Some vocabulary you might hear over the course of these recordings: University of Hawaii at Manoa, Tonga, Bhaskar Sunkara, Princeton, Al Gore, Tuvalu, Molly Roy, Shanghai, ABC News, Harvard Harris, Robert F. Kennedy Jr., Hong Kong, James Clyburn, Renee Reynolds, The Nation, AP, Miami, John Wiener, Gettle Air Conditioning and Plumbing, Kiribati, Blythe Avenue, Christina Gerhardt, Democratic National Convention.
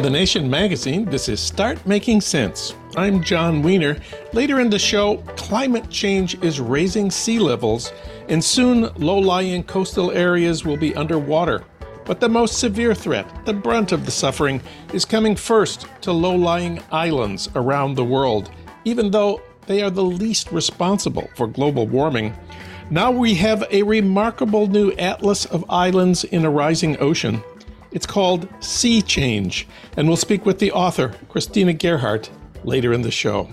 From The Nation magazine, this is Start Making Sense. I'm John Wiener. Later in the show, climate change is raising sea levels, and soon low-lying coastal areas will be underwater. But the most severe threat, the brunt of the suffering, is coming first to low-lying islands around the world, even though they are the least responsible for global warming. Now we have a remarkable new atlas of islands in a rising ocean. It's called Sea Change, and we'll speak with the author, Christina Gerhardt, later in the show.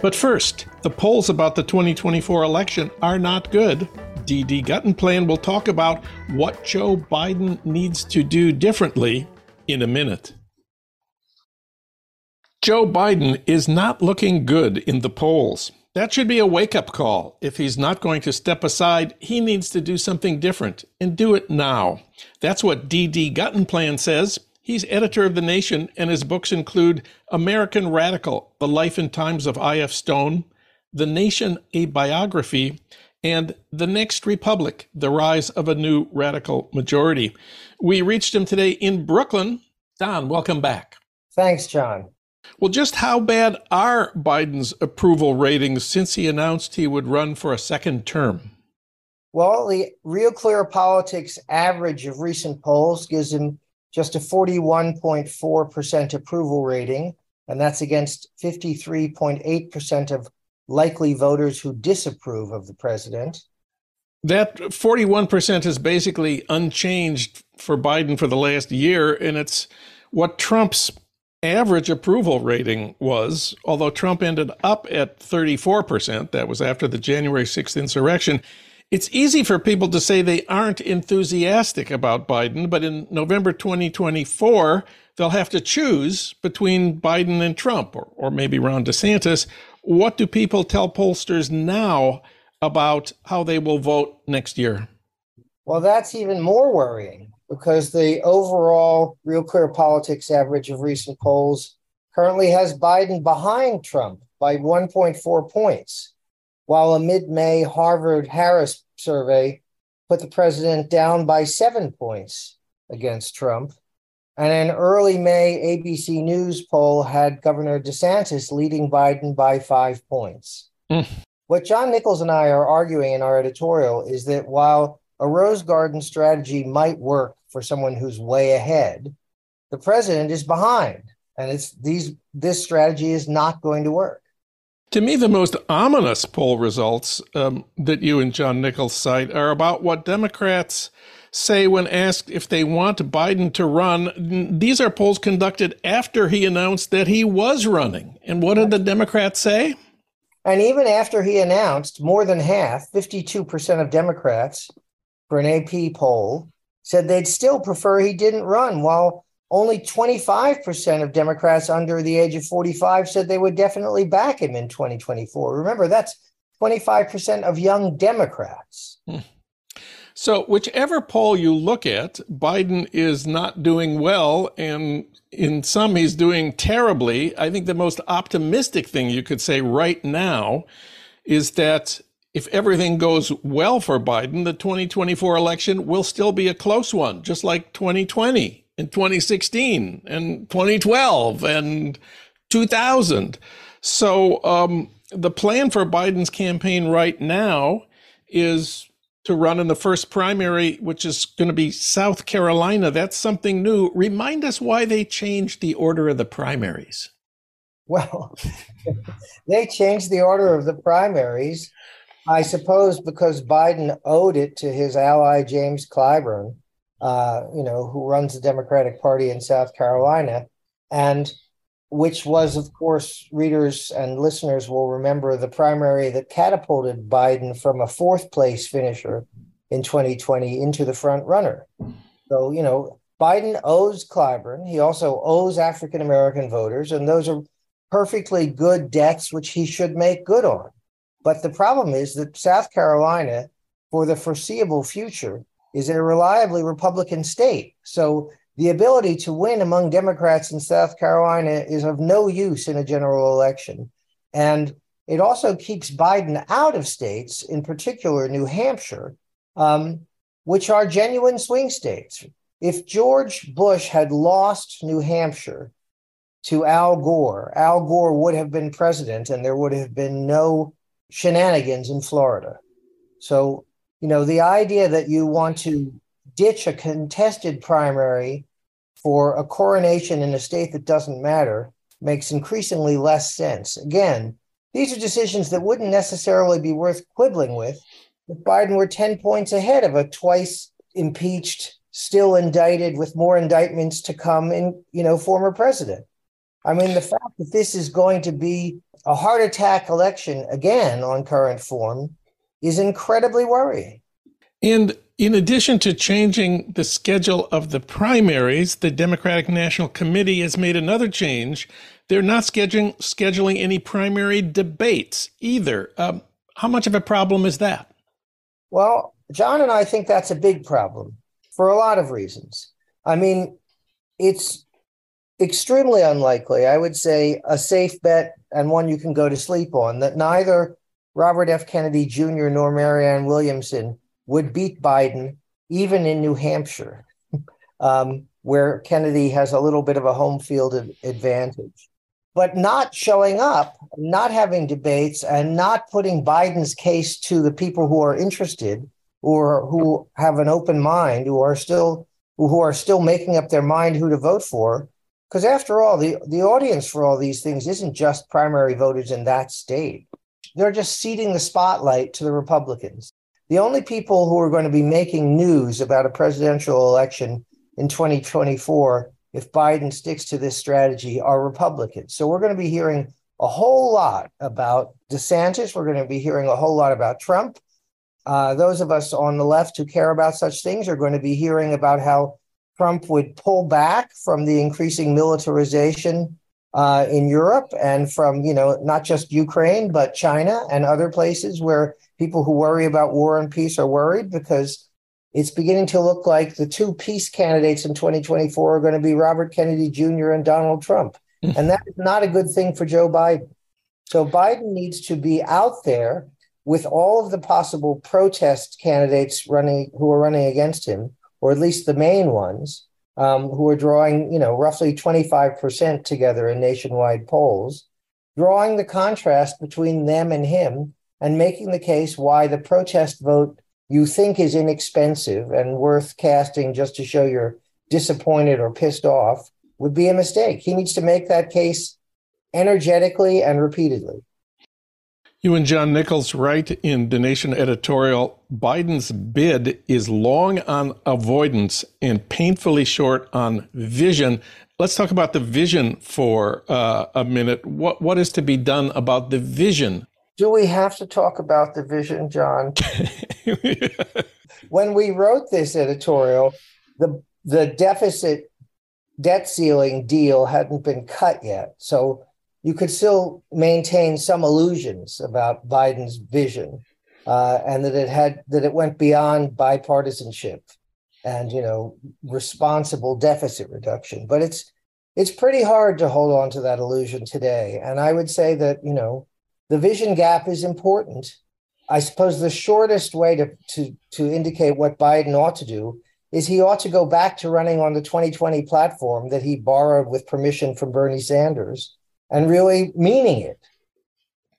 But first, the polls about the 2024 election are not good. D.D. Guttenplan will talk about what Joe Biden needs to do differently in a minute. Joe Biden is not looking good in the polls. That should be a wake-up call. If he's not going to step aside, he needs to do something different, and do it now. That's what D.D. Guttenplan says. He's editor of The Nation, and his books include American Radical, The Life and Times of I.F. Stone, The Nation, A Biography, and The Next Republic, The Rise of a New Radical Majority. We reached him today in Brooklyn. Don, welcome back. Thanks, John. Well, just how bad are Biden's approval ratings since he announced he would run for a second term? Well, the Real Clear Politics average of recent polls gives him just a 41.4% approval rating, and that's against 53.8% of likely voters who disapprove of the president. That 41% is basically unchanged for Biden for the last year, and it's what Trump's average approval rating was, although Trump ended up at 34%. That was after the January 6th insurrection. It's easy for people to say they aren't enthusiastic about Biden, but in November 2024, they'll have to choose between Biden and Trump, or maybe Ron DeSantis. What do people tell pollsters now about how they will vote next year? Well, that's even more worrying, because the overall Real Clear Politics average of recent polls currently has Biden behind Trump by 1.4 points, while a mid-May Harvard Harris survey put the president down by 7 points against Trump. And an early May ABC News poll had Governor DeSantis leading Biden by 5 points. What John Nichols and I are arguing in our editorial is that while a Rose Garden strategy might work for someone who's way ahead, the president is behind, and this strategy is not going to work. To me, the most ominous poll results that you and John Nichols cite are about what Democrats say when asked if they want Biden to run. These are polls conducted after he announced that he was running. And what did the Democrats say? And even after he announced, more than half, 52% of Democrats, for an AP poll, said they'd still prefer he didn't run, while only 25% of Democrats under the age of 45 said they would definitely back him in 2024. Remember, that's 25% of young Democrats. So whichever poll you look at, Biden is not doing well, and in some he's doing terribly. I think the most optimistic thing you could say right now is that if everything goes well for Biden, the 2024 election will still be a close one, just like 2020 and 2016 and 2012 and 2000. So the plan for Biden's campaign right now is to run in the first primary, which is going to be South Carolina. That's something new. Remind us why they changed the order of the primaries. Well, they changed the order of the primaries, I suppose, because Biden owed it to his ally, James Clyburn, who runs the Democratic Party in South Carolina, and which was, of course, readers and listeners will remember, the primary that catapulted Biden from a fourth place finisher in 2020 into the front runner. So, Biden owes Clyburn. He also owes African-American voters, and those are perfectly good debts which he should make good on. But the problem is that South Carolina, for the foreseeable future, is a reliably Republican state. So the ability to win among Democrats in South Carolina is of no use in a general election. And it also keeps Biden out of states, in particular New Hampshire, which are genuine swing states. If George Bush had lost New Hampshire, to Al Gore. Al Gore would have been president and there would have been no shenanigans in Florida. So, you know, the idea that you want to ditch a contested primary for a coronation in a state that doesn't matter makes increasingly less sense. Again, these are decisions that wouldn't necessarily be worth quibbling with if Biden were 10 points ahead of a twice impeached, still indicted with more indictments to come in, you know, former president. I mean, the fact that this is going to be a heart attack election again on current form is incredibly worrying. And in addition to changing the schedule of the primaries, the Democratic National Committee has made another change. They're not scheduling any primary debates either. How much of a problem is that? Well, John and I think that's a big problem for a lot of reasons. I mean, it's extremely unlikely, I would say a safe bet and one you can go to sleep on, that neither Robert F. Kennedy Jr. nor Marianne Williamson would beat Biden, even in New Hampshire, where Kennedy has a little bit of a home field advantage. But not showing up, not having debates, and not putting Biden's case to the people who are interested or who have an open mind, who are still making up their mind who to vote for. Because after all, the audience for all these things isn't just primary voters in that state. They're just ceding the spotlight to the Republicans. The only people who are going to be making news about a presidential election in 2024, if Biden sticks to this strategy, are Republicans. So we're going to be hearing a whole lot about DeSantis. We're going to be hearing a whole lot about Trump. Those of us on the left who care about such things are going to be hearing about how Trump would pull back from the increasing militarization in Europe and from, you know, not just Ukraine, but China and other places where people who worry about war and peace are worried, because it's beginning to look like the two peace candidates in 2024 are going to be Robert Kennedy Jr. and Donald Trump. And that is not a good thing for Joe Biden. So Biden needs to be out there with all of the possible protest candidates who are running against him, or at least the main ones, who are drawing, you know, roughly 25% together in nationwide polls, drawing the contrast between them and him and making the case why the protest vote you think is inexpensive and worth casting just to show you're disappointed or pissed off would be a mistake. He needs to make that case energetically and repeatedly. You and John Nichols write in The Nation editorial, Biden's bid is long on avoidance and painfully short on vision. Let's talk about the vision for a minute. What is to be done about the vision? Do we have to talk about the vision, John? When we wrote this editorial, the deficit debt ceiling deal hadn't been cut yet. So you could still maintain some illusions about Biden's vision and that it went beyond bipartisanship and, you know, responsible deficit reduction. But it's pretty hard to hold on to that illusion today. And I would say that, you know, the vision gap is important. I suppose the shortest way to indicate what Biden ought to do is he ought to go back to running on the 2020 platform that he borrowed with permission from Bernie Sanders, and really meaning it.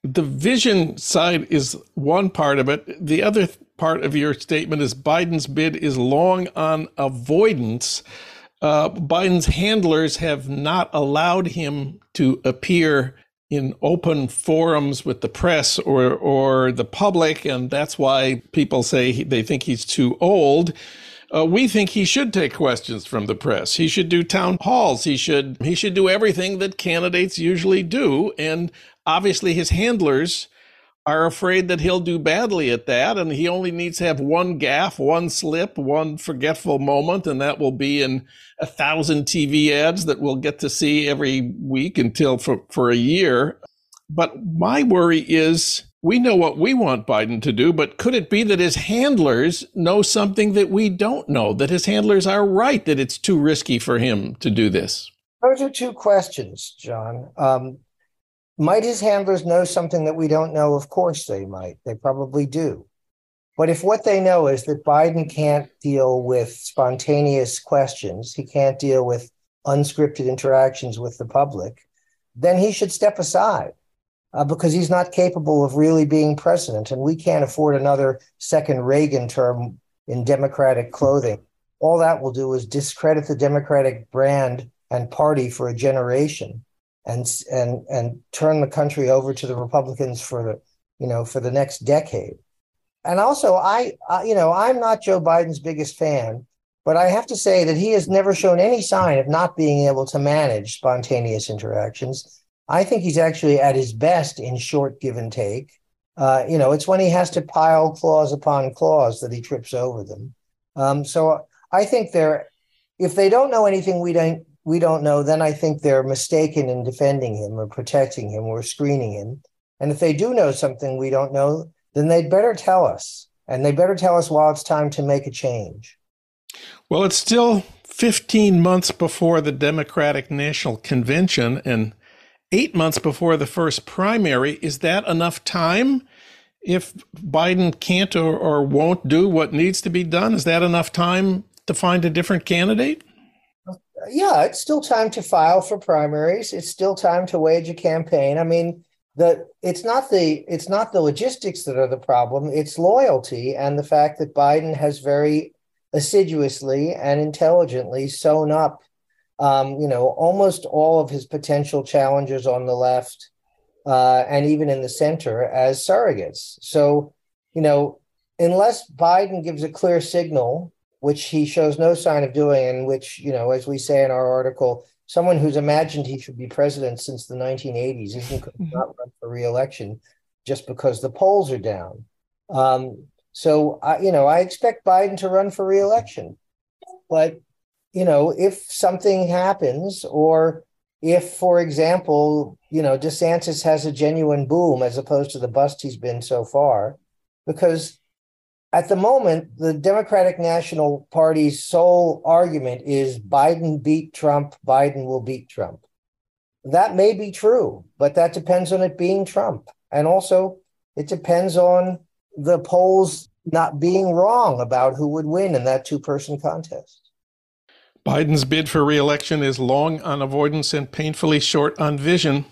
The vision side is one part of it. The other part of your statement is Biden's bid is long on avoidance. Biden's handlers have not allowed him to appear in open forums with the press or the public, and that's why people say they think he's too old. We think he should take questions from the press. He should do town halls. He should do everything that candidates usually do. And obviously his handlers are afraid that he'll do badly at that. And he only needs to have one gaffe, one slip, one forgetful moment. And that will be in 1,000 TV ads that we'll get to see every week until for a year. But my worry is, we know what we want Biden to do, but could it be that his handlers know something that we don't know, that his handlers are right, that it's too risky for him to do this? Those are two questions, John. Might his handlers know something that we don't know? Of course they might. They probably do. But if what they know is that Biden can't deal with spontaneous questions, he can't deal with unscripted interactions with the public, then he should step aside because he's not capable of really being president. And we can't afford another second Reagan term in Democratic clothing. All that will do is discredit the Democratic brand and party for a generation and turn the country over to the Republicans for the next decade. And also, I'm not Joe Biden's biggest fan, but I have to say that he has never shown any sign of not being able to manage spontaneous interactions. I think he's actually at his best in short give and take. It's when he has to pile clause upon clause that he trips over them. So I think if they don't know anything we don't know, then I think they're mistaken in defending him or protecting him or screening him. And if they do know something we don't know, then they'd better tell us. And they better tell us while it's time to make a change. Well, it's still 15 months before the Democratic National Convention and 8 months before the first primary. Is that enough time? If Biden can't or won't do what needs to be done, is that enough time to find a different candidate? Yeah, it's still time to file for primaries. It's still time to wage a campaign. I mean, it's not the logistics that are the problem. It's loyalty and the fact that Biden has very assiduously and intelligently sewn up, almost all of his potential challengers on the left and even in the center as surrogates. So, unless Biden gives a clear signal, which he shows no sign of doing, and which, as we say in our article, someone who's imagined he should be president since the 1980s isn't going to not run for re-election just because the polls are down. So I expect Biden to run for re-election. But, if something happens, or if, for example, DeSantis has a genuine boom as opposed to the bust he's been so far, because at the moment, the Democratic National Party's sole argument is Biden beat Trump, Biden will beat Trump. That may be true, but that depends on it being Trump. And also, it depends on the polls not being wrong about who would win in that two-person contest. Biden's bid for re-election is long on avoidance and painfully short on vision.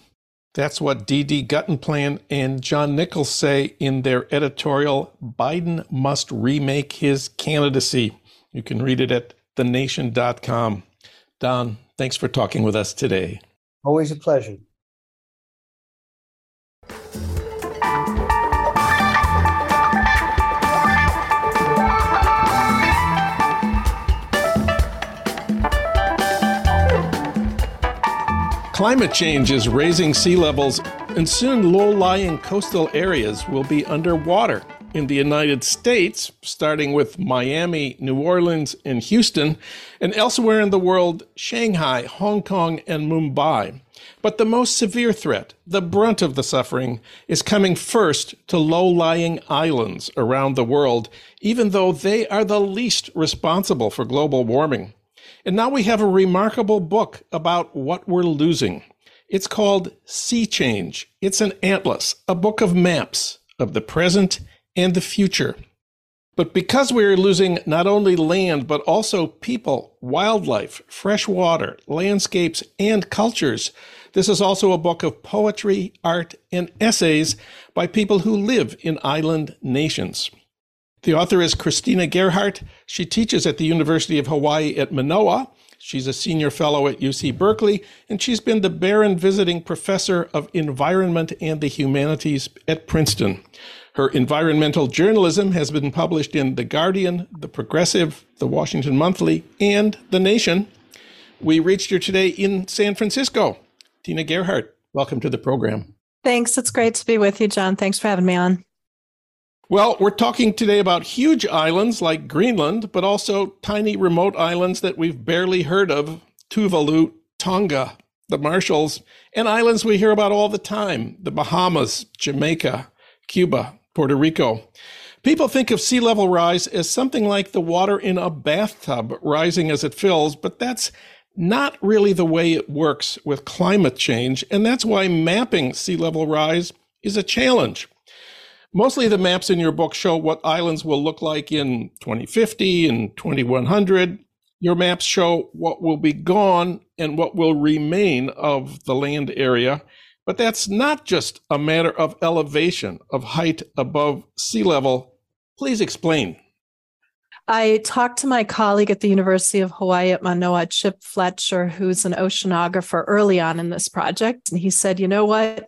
That's what D.D. Guttenplan and John Nichols say in their editorial, Biden Must Remake His Candidacy. You can read it at thenation.com. Don, thanks for talking with us today. Always a pleasure. Climate change is raising sea levels, and soon low-lying coastal areas will be underwater. In the United States, starting with Miami, New Orleans, and Houston, and elsewhere in the world, Shanghai, Hong Kong, and Mumbai. But the most severe threat, the brunt of the suffering, is coming first to low-lying islands around the world, even though they are the least responsible for global warming. And now we have a remarkable book about what we're losing. It's called Sea Change. It's an atlas, a book of maps of the present and the future. But because we are losing not only land, but also people, wildlife, fresh water, landscapes, and cultures, this is also a book of poetry, art, and essays by people who live in island nations. The author is Christina Gerhardt. She teaches at the University of Hawaii at Manoa. She's a senior fellow at UC Berkeley, and she's been the Barron Visiting Professor of Environment and the Humanities at Princeton. Her environmental journalism has been published in The Guardian, The Progressive, The Washington Monthly, and The Nation. We reached her today in San Francisco. Tina Gerhardt, welcome to the program. Thanks. It's great to be with you, John. Thanks for having me on. Well, we're talking today about huge islands like Greenland, but also tiny remote islands that we've barely heard of, Tuvalu, Tonga, the Marshalls, and islands we hear about all the time, the Bahamas, Jamaica, Cuba, Puerto Rico. People think of sea level rise as something like the water in a bathtub rising as it fills, but that's not really the way it works with climate change, and that's why mapping sea level rise is a challenge. Mostly the maps in your book show what islands will look like in 2050 and 2100. Your maps show what will be gone and what will remain of the land area. But that's not just a matter of elevation, of height above sea level. Please explain. I talked to my colleague at the University of Hawaii at Manoa, Chip Fletcher, who's an oceanographer, early on in this project. And he said, you know what?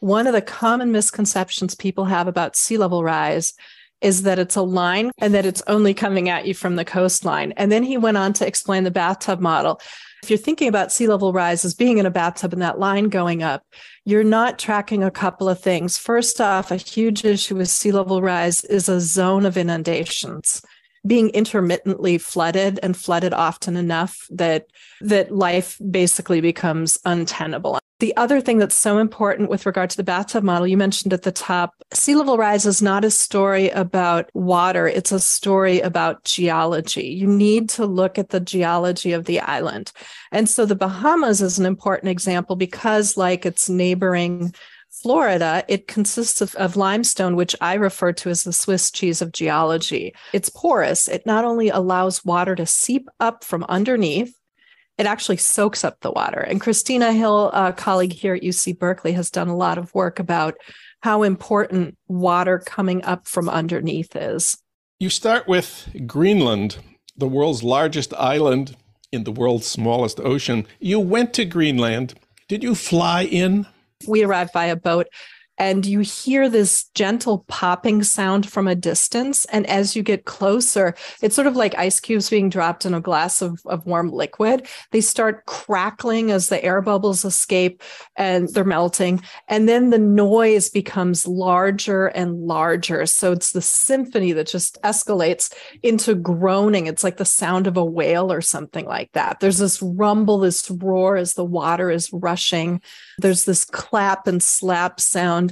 One of the common misconceptions people have about sea level rise is that it's a line and that it's only coming at you from the coastline. And then he went on to explain the bathtub model. If you're thinking about sea level rise as being in a bathtub and that line going up, you're not tracking a couple of things. First off, a huge issue with sea level rise is a zone of inundations, being intermittently flooded and flooded often enough that life basically becomes untenable. The other thing that's so important with regard to the bathtub model, you mentioned at the top, sea level rise is not a story about water. It's a story about geology. You need to look at the geology of the island. And so the Bahamas is an important example because, like its neighboring Florida, it consists of limestone, which I refer to as the Swiss cheese of geology. It's porous. It not only allows water to seep up from underneath, it actually soaks up the water. And Christina Hill, a colleague here at UC Berkeley, has done a lot of work about how important water coming up from underneath is. You start with Greenland, the world's largest island in the world's smallest ocean. You went to Greenland. Did you fly in? We arrived via boat, and you hear this gentle popping sound from a distance. And as you get closer, it's sort of like ice cubes being dropped in a glass of warm liquid. They start crackling as the air bubbles escape and they're melting. And then the noise becomes larger and larger. So it's the symphony that just escalates into groaning. It's like the sound of a whale or something like that. There's this rumble, this roar as the water is rushing. There's this clap and slap sound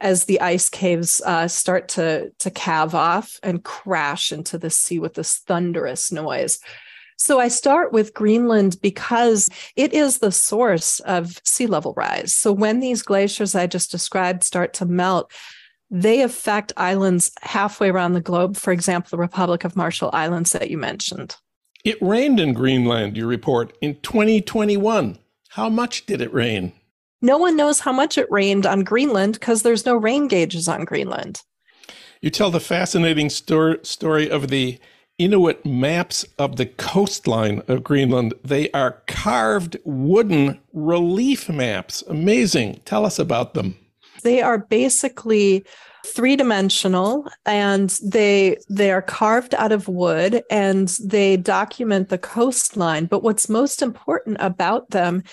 as the ice caves start to calve off and crash into the sea with this thunderous noise. So I start with Greenland because it is the source of sea level rise. So when these glaciers I just described start to melt, they affect islands halfway around the globe. For example, the Republic of Marshall Islands that you mentioned. It rained in Greenland, you report, in 2021. How much did it rain? No one knows how much it rained on Greenland because there's no rain gauges on Greenland. You tell the fascinating story of the Inuit maps of the coastline of Greenland. They are carved wooden relief maps. Amazing. Tell us about them. They are basically three-dimensional, and they are carved out of wood, and they document the coastline. But what's most important about them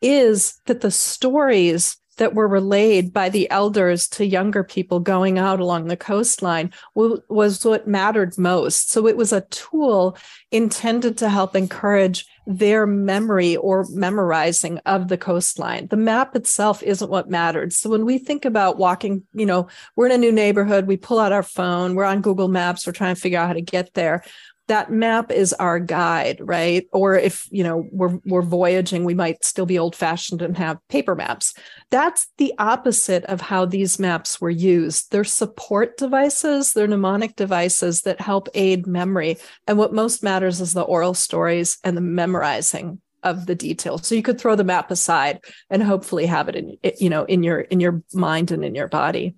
is that the stories that were relayed by the elders to younger people going out along the coastline was what mattered most. So it was a tool intended to help encourage their memory or memorizing of the coastline. The map itself isn't what mattered. So when we think about walking, we're in a new neighborhood, we pull out our phone, we're on Google Maps, we're trying to figure out how to get there. That map is our guide, right? Or if, we're voyaging, we might still be old-fashioned and have paper maps. That's the opposite of how these maps were used. They're support devices, they're mnemonic devices that help aid memory. And what most matters is the oral stories and the memorizing of the details. So you could throw the map aside and hopefully have it in your mind and in your body.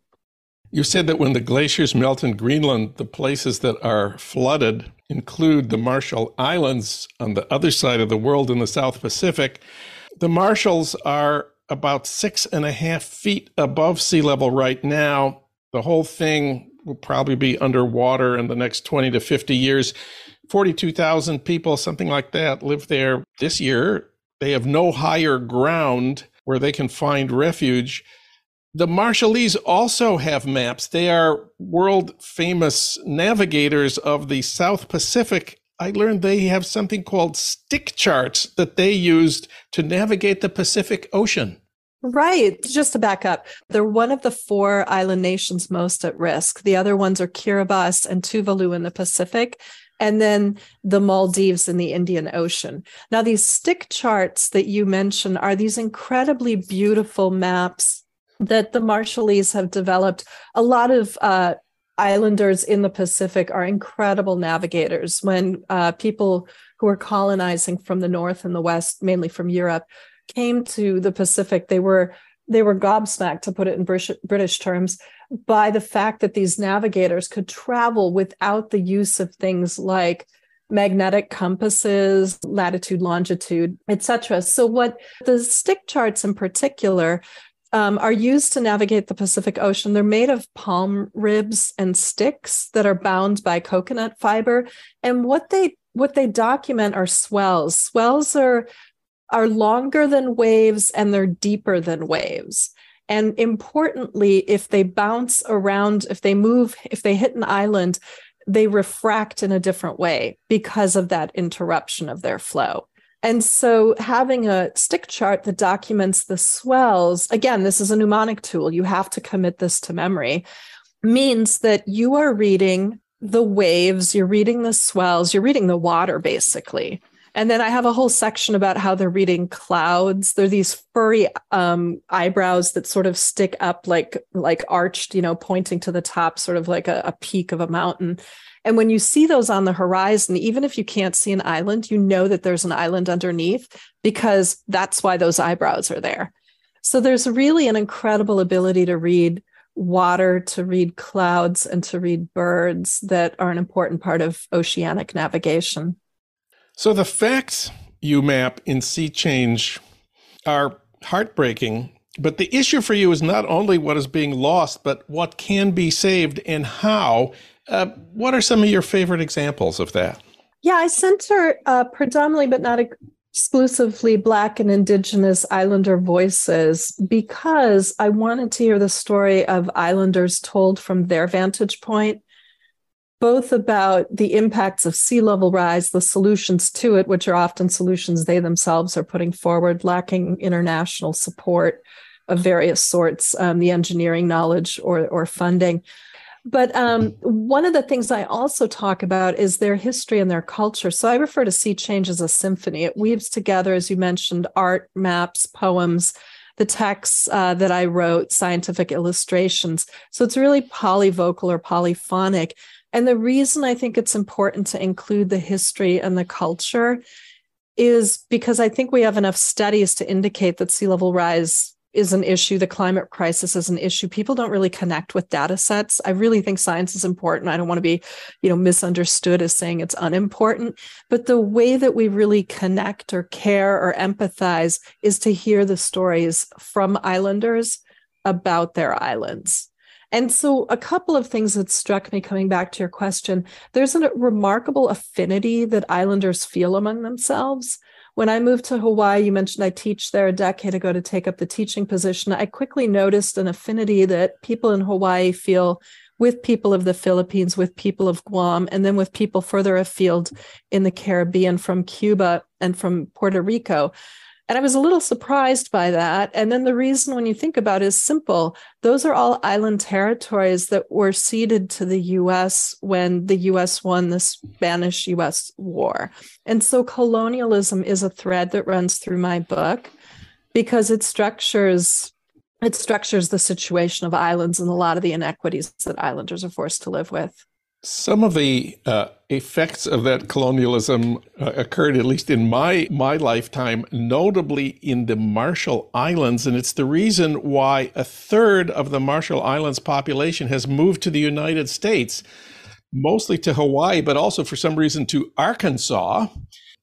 You said that when the glaciers melt in Greenland, the places that are flooded include the Marshall Islands on the other side of the world in the South Pacific. The Marshalls are about 6.5 feet above sea level right now. The whole thing will probably be underwater in the next 20 to 50 years. 42,000 people, something like that, live there this year. They have no higher ground where they can find refuge. The Marshallese also have maps. They are world-famous navigators of the South Pacific. I learned they have something called stick charts that they used to navigate the Pacific Ocean. Right. Just to back up, they're one of the four island nations most at risk. The other ones are Kiribati and Tuvalu in the Pacific, and then the Maldives in the Indian Ocean. Now, these stick charts that you mentioned are these incredibly beautiful maps that the Marshallese have developed. A lot of islanders in the Pacific are incredible navigators. When people who were colonizing from the north and the west, mainly from Europe, came to the Pacific, they were gobsmacked, to put it in British terms, by the fact that these navigators could travel without the use of things like magnetic compasses, latitude, longitude, etc. So what the stick charts in particular are used to navigate the Pacific Ocean. They're made of palm ribs and sticks that are bound by coconut fiber. And what they document are swells. Swells are longer than waves and they're deeper than waves. And importantly, if they bounce around, if they move, if they hit an island, they refract in a different way because of that interruption of their flow. And so having a stick chart that documents the swells, again, this is a mnemonic tool, you have to commit this to memory, means that you are reading the waves, you're reading the swells, you're reading the water, basically. And then I have a whole section about how they're reading clouds. They're these furry eyebrows that sort of stick up like arched, you know, pointing to the top, sort of like a peak of a mountain. And when you see those on the horizon, even if you can't see an island, you know that there's an island underneath because that's why those eyebrows are there. So there's really an incredible ability to read water, to read clouds, and to read birds that are an important part of oceanic navigation. So the facts you map in Sea Change are heartbreaking, but the issue for you is not only what is being lost, but what can be saved and how. What are some of your favorite examples of that? Yeah, I center predominantly, but not exclusively, Black and Indigenous Islander voices because I wanted to hear the story of Islanders told from their vantage point, both about the impacts of sea level rise, the solutions to it, which are often solutions they themselves are putting forward, lacking international support of various sorts, the engineering knowledge or funding. But one of the things I also talk about is their history and their culture. So I refer to Sea Change as a symphony. It weaves together, as you mentioned, art, maps, poems, the texts that I wrote, scientific illustrations. So it's really polyvocal or polyphonic. And the reason I think it's important to include the history and the culture is because I think we have enough studies to indicate that sea level rise is an issue. The climate crisis is an issue. People don't really connect with data sets. I really think science is important. I don't want to be, misunderstood as saying it's unimportant. But the way that we really connect or care or empathize is to hear the stories from islanders about their islands. And so a couple of things that struck me coming back to your question, there's a remarkable affinity that islanders feel among themselves. When I moved to Hawaii, you mentioned I teach there a decade ago to take up the teaching position. I quickly noticed an affinity that people in Hawaii feel with people of the Philippines, with people of Guam, and then with people further afield in the Caribbean from Cuba and from Puerto Rico. And I was a little surprised by that. And then the reason when you think about it is simple. Those are all island territories that were ceded to the U.S. when the U.S. won the Spanish-U.S. War. And so colonialism is a thread that runs through my book because it structures the situation of islands and a lot of the inequities that islanders are forced to live with. Some of the effects of that colonialism occurred, at least in my lifetime, notably in the Marshall Islands. And it's the reason why a third of the Marshall Islands population has moved to the United States, mostly to Hawaii, but also for some reason to Arkansas.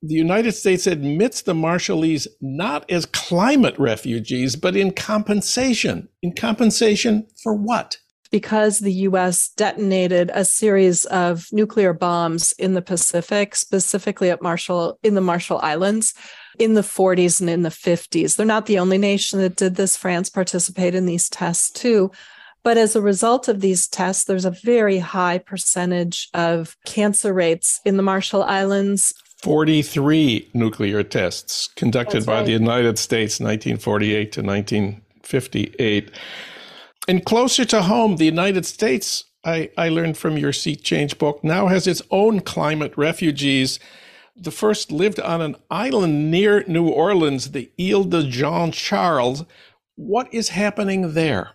The United States admits the Marshallese not as climate refugees, but in compensation. In compensation for what? Because the U.S. detonated a series of nuclear bombs in the Pacific, specifically in the Marshall Islands, in the 40s and in the 50s. They're not the only nation that did this. France participated in these tests too. But as a result of these tests, there's a very high percentage of cancer rates in the Marshall Islands. 43 nuclear tests conducted by the United States, 1948 to 1958. And closer to home, the United States, I learned from your Sea Change book, now has its own climate refugees. The first lived on an island near New Orleans, the Île de Jean Charles. What is happening there?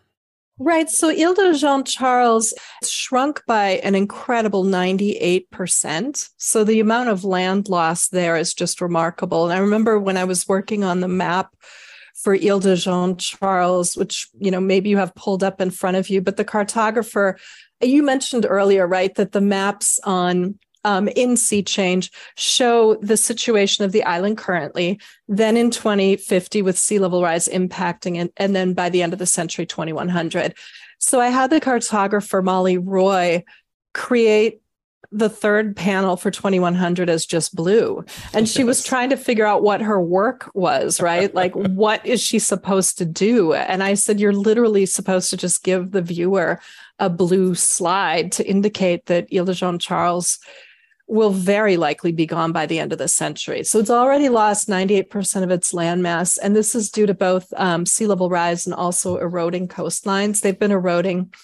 Right. So Île de Jean Charles shrunk by an incredible 98%. So the amount of land loss there is just remarkable. And I remember when I was working on the map for Île de Jean Charles, which, maybe you have pulled up in front of you, but the cartographer, you mentioned earlier, right, that the maps on in Sea Change show the situation of the island currently, then in 2050 with sea level rise impacting it, and then by the end of the century, 2100. So I had the cartographer Molly Roy create the third panel for 2100 as just blue. And she was trying to figure out what her work was, right? Like, what is she supposed to do? And I said, you're literally supposed to just give the viewer a blue slide to indicate that Île de Jean Charles will very likely be gone by the end of the century. So it's already lost 98% of its landmass. And this is due to both sea level rise and also eroding coastlines. They've been eroding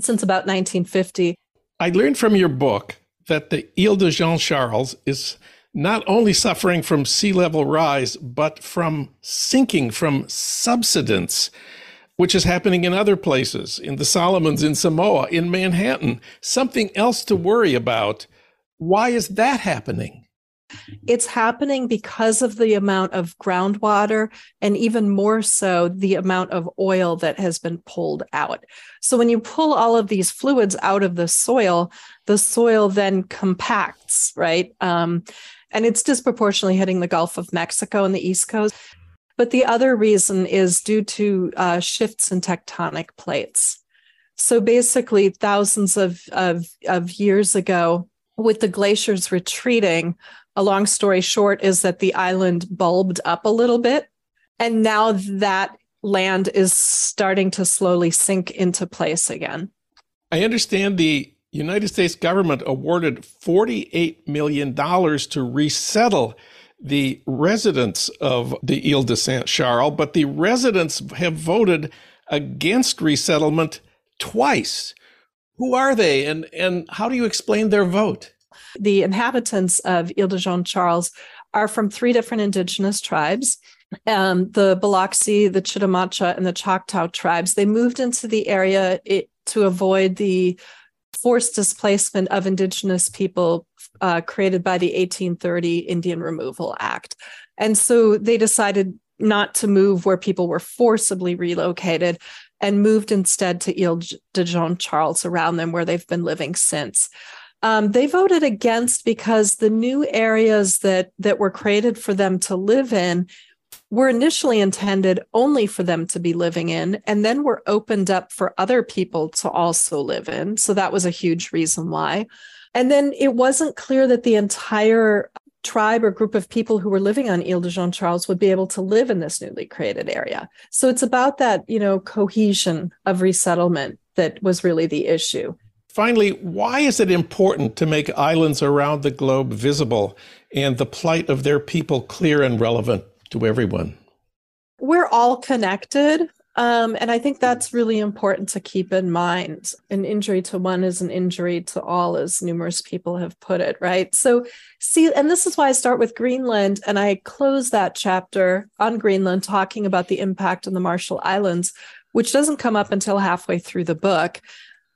since about 1950. I learned from your book that the Île de Jean Charles is not only suffering from sea level rise, but from sinking, from subsidence, which is happening in other places, in the Solomons, in Samoa, in Manhattan, something else to worry about. Why is that happening? It's happening because of the amount of groundwater and even more so the amount of oil that has been pulled out. So when you pull all of these fluids out of the soil then compacts, right? And it's disproportionately hitting the Gulf of Mexico and the East Coast. But the other reason is due to shifts in tectonic plates. So basically thousands of years ago, with the glaciers retreating, a long story short is that the island bulbed up a little bit. And now that land is starting to slowly sink into place again. I understand the United States government awarded $48 million to resettle the residents of the Île de Jean Charles, but the residents have voted against resettlement twice. Who are they and how do you explain their vote? The inhabitants of Île de Jean Charles are from three different indigenous tribes, the Biloxi, the Chitimacha, and the Choctaw tribes. They moved into the area to avoid the forced displacement of indigenous people created by the 1830 Indian Removal Act. And so they decided not to move where people were forcibly relocated and moved instead to Île de Jean Charles around them, where they've been living since. They voted against because the new areas that were created for them to live in were initially intended only for them to be living in, and then were opened up for other people to also live in. So that was a huge reason why. And then it wasn't clear that the entire tribe or group of people who were living on Île de Jean Charles would be able to live in this newly created area. So it's about that, cohesion of resettlement that was really the issue. Finally, why is it important to make islands around the globe visible and the plight of their people clear and relevant to everyone? We're all connected. And I think that's really important to keep in mind. An injury to one is an injury to all, as numerous people have put it, right? So see, and this is why I start with Greenland, and I close that chapter on Greenland talking about the impact on the Marshall Islands, which doesn't come up until halfway through the book,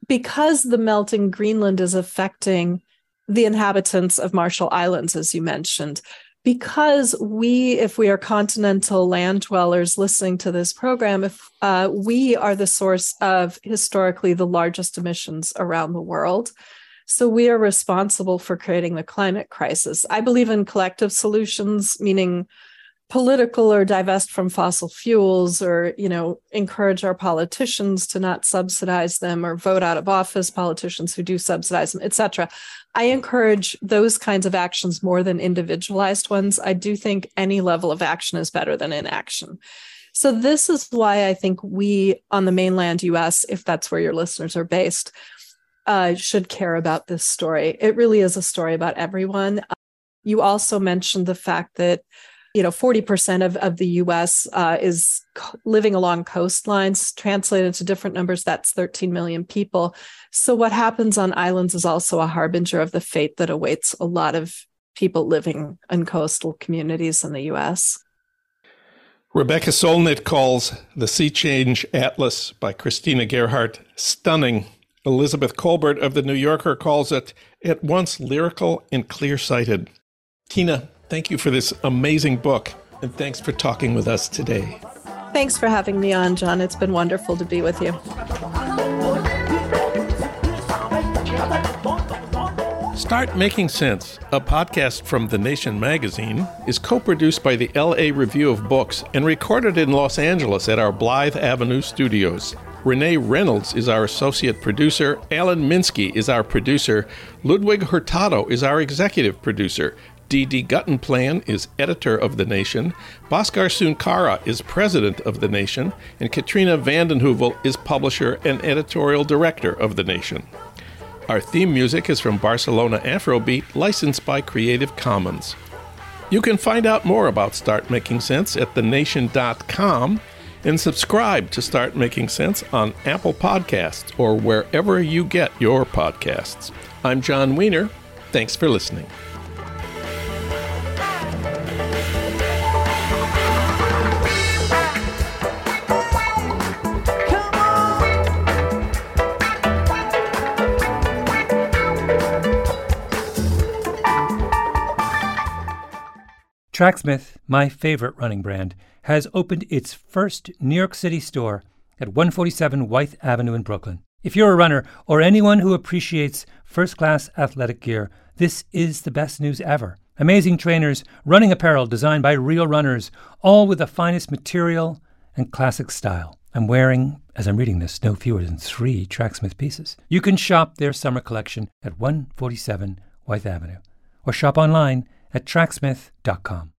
because the melting Greenland is affecting the inhabitants of Marshall Islands, as you mentioned. Because if we are continental land dwellers listening to this program, if we are the source of historically the largest emissions around the world. So we are responsible for creating the climate crisis. I believe in collective solutions, meaning political or divest from fossil fuels or, encourage our politicians to not subsidize them or vote out of office politicians who do subsidize them, et cetera. I encourage those kinds of actions more than individualized ones. I do think any level of action is better than inaction. So this is why I think we on the mainland US, if that's where your listeners are based, should care about this story. It really is a story about everyone. You also mentioned the fact that 40% of the U.S. Is living along coastlines. Translated to different numbers, that's 13 million people. So what happens on islands is also a harbinger of the fate that awaits a lot of people living in coastal communities in the U.S. Rebecca Solnit calls The Sea Change Atlas by Christina Gerhardt stunning. Elizabeth Colbert of The New Yorker calls it at once lyrical and clear-sighted. Tina, thank you for this amazing book, and thanks for talking with us today. Thanks for having me on, John. It's been wonderful to be with you. Start Making Sense, a podcast from The Nation magazine, is co-produced by the LA Review of Books and recorded in Los Angeles at our Blythe Avenue studios. Renee Reynolds is our associate producer. Alan Minsky is our producer. Ludwig Hurtado is our executive producer. D.D. Guttenplan is editor of The Nation. Bhaskar Sunkara is president of The Nation. And Katrina Vandenhoevel is publisher and editorial director of The Nation. Our theme music is from Barcelona Afrobeat, licensed by Creative Commons. You can find out more about Start Making Sense at thenation.com. And subscribe to Start Making Sense on Apple Podcasts or wherever you get your podcasts. I'm John Wiener. Thanks for listening. Tracksmith, my favorite running brand, has opened its first New York City store at 147 Wythe Avenue in Brooklyn. If you're a runner or anyone who appreciates first-class athletic gear, this is the best news ever. Amazing trainers, running apparel designed by real runners, all with the finest material and classic style. I'm wearing, as I'm reading this, no fewer than 3 Tracksmith pieces. You can shop their summer collection at 147 Wythe Avenue or shop online at tracksmith.com.